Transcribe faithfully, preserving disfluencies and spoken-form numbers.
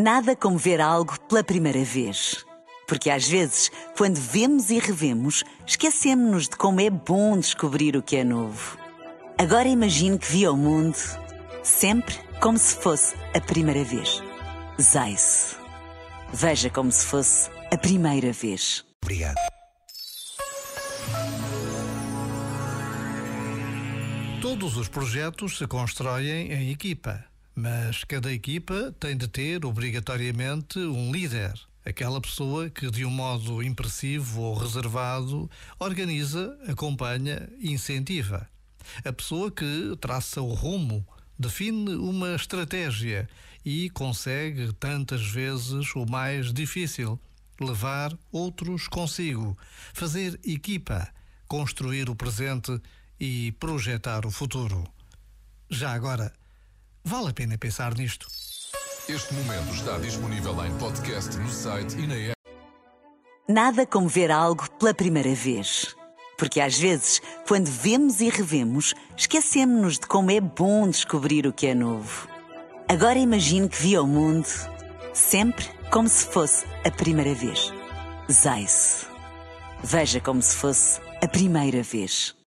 Nada como ver algo pela primeira vez. Porque às vezes, quando vemos e revemos, esquecemos-nos de como é bom descobrir o que é novo. Agora imagine que viu o mundo sempre como se fosse a primeira vez. Zeiss. Veja como se fosse a primeira vez. Obrigado. Todos os projetos se constroem em equipa. Mas cada equipa tem de ter, obrigatoriamente, um líder. Aquela pessoa que, de um modo impressivo ou reservado, organiza, acompanha e incentiva. A pessoa que traça o rumo, define uma estratégia e consegue, tantas vezes, o mais difícil: levar outros consigo, fazer equipa, construir o presente e projetar o futuro. Já agora, vale a pena pensar nisto. Este momento está disponível em podcast no site e na app. Nada como ver algo pela primeira vez. Porque às vezes, quando vemos e revemos, esquecemos-nos de como é bom descobrir o que é novo. Agora imagine que viu o mundo sempre como se fosse a primeira vez. Zeiss. Veja como se fosse a primeira vez.